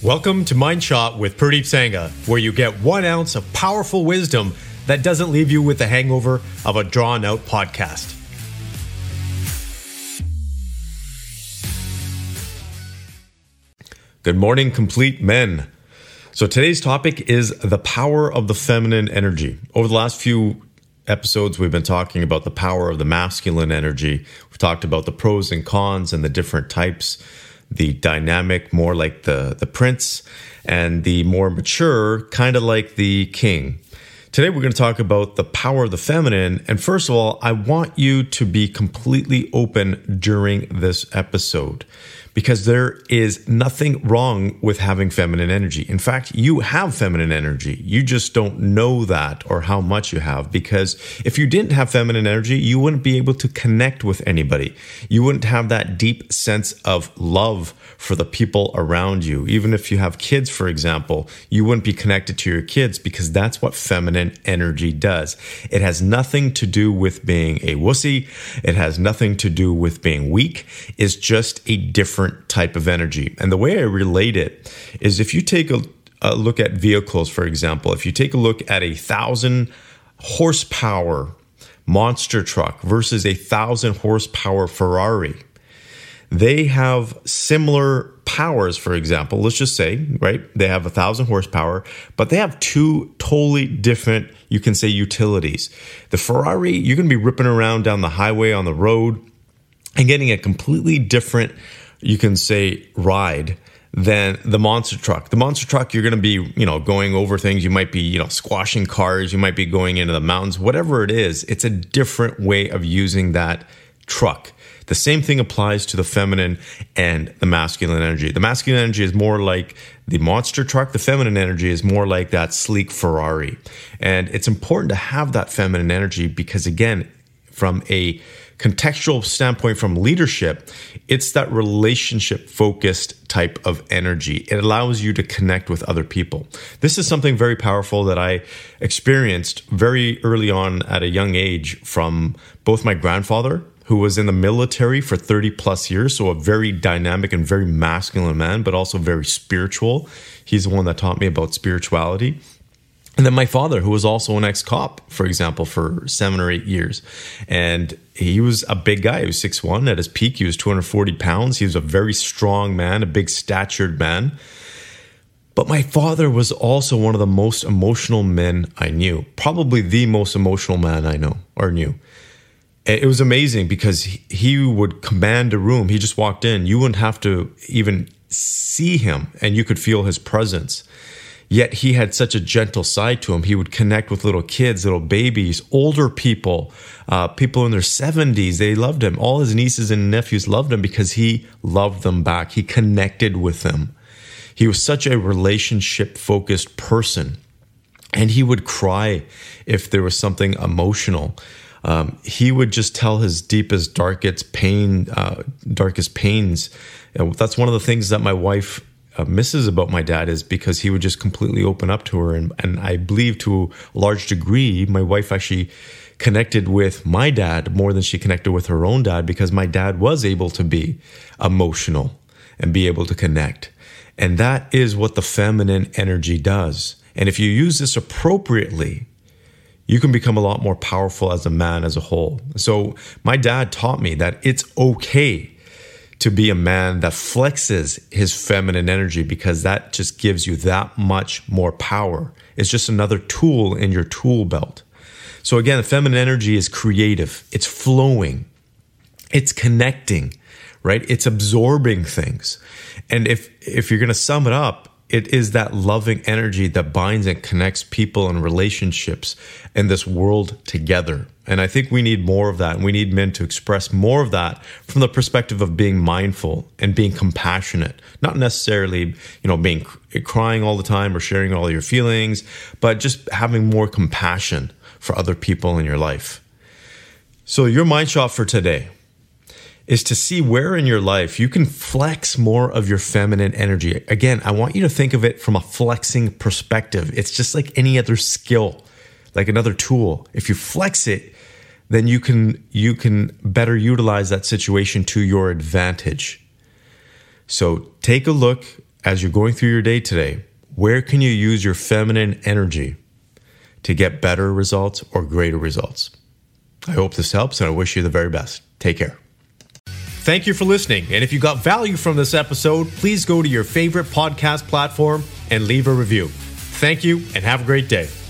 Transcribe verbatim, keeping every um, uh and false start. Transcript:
Welcome to MindShot with Purdeep Sangha, where you get one ounce of powerful wisdom that doesn't leave you with the hangover of a drawn-out podcast. Good morning, complete men. So today's topic is the power of the feminine energy. Over the last few episodes, we've been talking about the power of the masculine energy. We've talked about the pros and cons and the different types. The dynamic, more like the, the prince, and the more mature, kind of like the king. Today, we're going to talk about the power of the feminine. And first of all, I want you to be completely open during this episode because there is nothing wrong with having feminine energy. In fact, you have feminine energy. You just don't know that or how much you have, because if you didn't have feminine energy, you wouldn't be able to connect with anybody. You wouldn't have that deep sense of love for the people around you. Even if you have kids, for example, you wouldn't be connected to your kids because that's what feminine energy does. It has nothing to do with being a wussy. It has nothing to do with being weak. It's just a different type of energy. And the way I relate it is if you take a, a look at vehicles, for example, if you take a look at a thousand horsepower monster truck versus a thousand horsepower Ferrari, they have similar powers, for example. Let's just say, right, they have a thousand horsepower, but they have two totally different, you can say, utilities. The Ferrari, you're going to be ripping around down the highway on the road and getting a completely different, you can say, ride than the monster truck. The monster truck, you're going to be, you know, going over things. You might be, you know, squashing cars. You might be going into the mountains, whatever it is. It's a different way of using that truck. The same thing applies to the feminine and the masculine energy. The masculine energy is more like the monster truck. The feminine energy is more like that sleek Ferrari. And it's important to have that feminine energy because, again, from a contextual standpoint, from leadership, it's that relationship-focused type of energy. It allows you to connect with other people. This is something very powerful that I experienced very early on at a young age from both my grandfather, who was in the military for thirty plus years, so a very dynamic and very masculine man, but also very spiritual. He's the one that taught me about spirituality. And then my father, who was also an ex-cop, for example, for seven or eight years. And he was a big guy. He was six foot one. At his peak, he was two hundred forty pounds. He was a very strong man, a big statured man. But my father was also one of the most emotional men I knew. Probably the most emotional man I know or knew. It was amazing because he would command a room. He just walked in. You wouldn't have to even see him, and you could feel his presence. Yet he had such a gentle side to him. He would connect with little kids, little babies, older people, uh, people in their seventies. They loved him. All his nieces and nephews loved him because he loved them back. He connected with them. He was such a relationship-focused person. And he would cry if there was something emotional. Um, he would just tell his deepest, darkest pain, uh, darkest pains. And that's one of the things that my wife Uh, misses about my dad is because he would just completely open up to her. And, and I believe to a large degree, my wife actually connected with my dad more than she connected with her own dad, because my dad was able to be emotional and be able to connect. And that is what the feminine energy does. And if you use this appropriately, you can become a lot more powerful as a man as a whole. So my dad taught me that it's okay to be a man that flexes his feminine energy, because that just gives you that much more power. It's just another tool in your tool belt. So again, the feminine energy is creative. It's flowing. It's connecting, right? It's absorbing things. And if, if you're going to sum it up, it is that loving energy that binds and connects people and relationships and this world together. And I think we need more of that. And we need men to express more of that from the perspective of being mindful and being compassionate. Not necessarily, you know, being crying all the time or sharing all your feelings, but just having more compassion for other people in your life. So your mind shot for today is to see where in your life you can flex more of your feminine energy. Again, I want you to think of it from a flexing perspective. It's just like any other skill, like another tool. If you flex it, then you can you can better utilize that situation to your advantage. So take a look as you're going through your day today, where can you use your feminine energy to get better results or greater results? I hope this helps, and I wish you the very best. Take care. Thank you for listening. And if you got value from this episode, please go to your favorite podcast platform and leave a review. Thank you, and have a great day.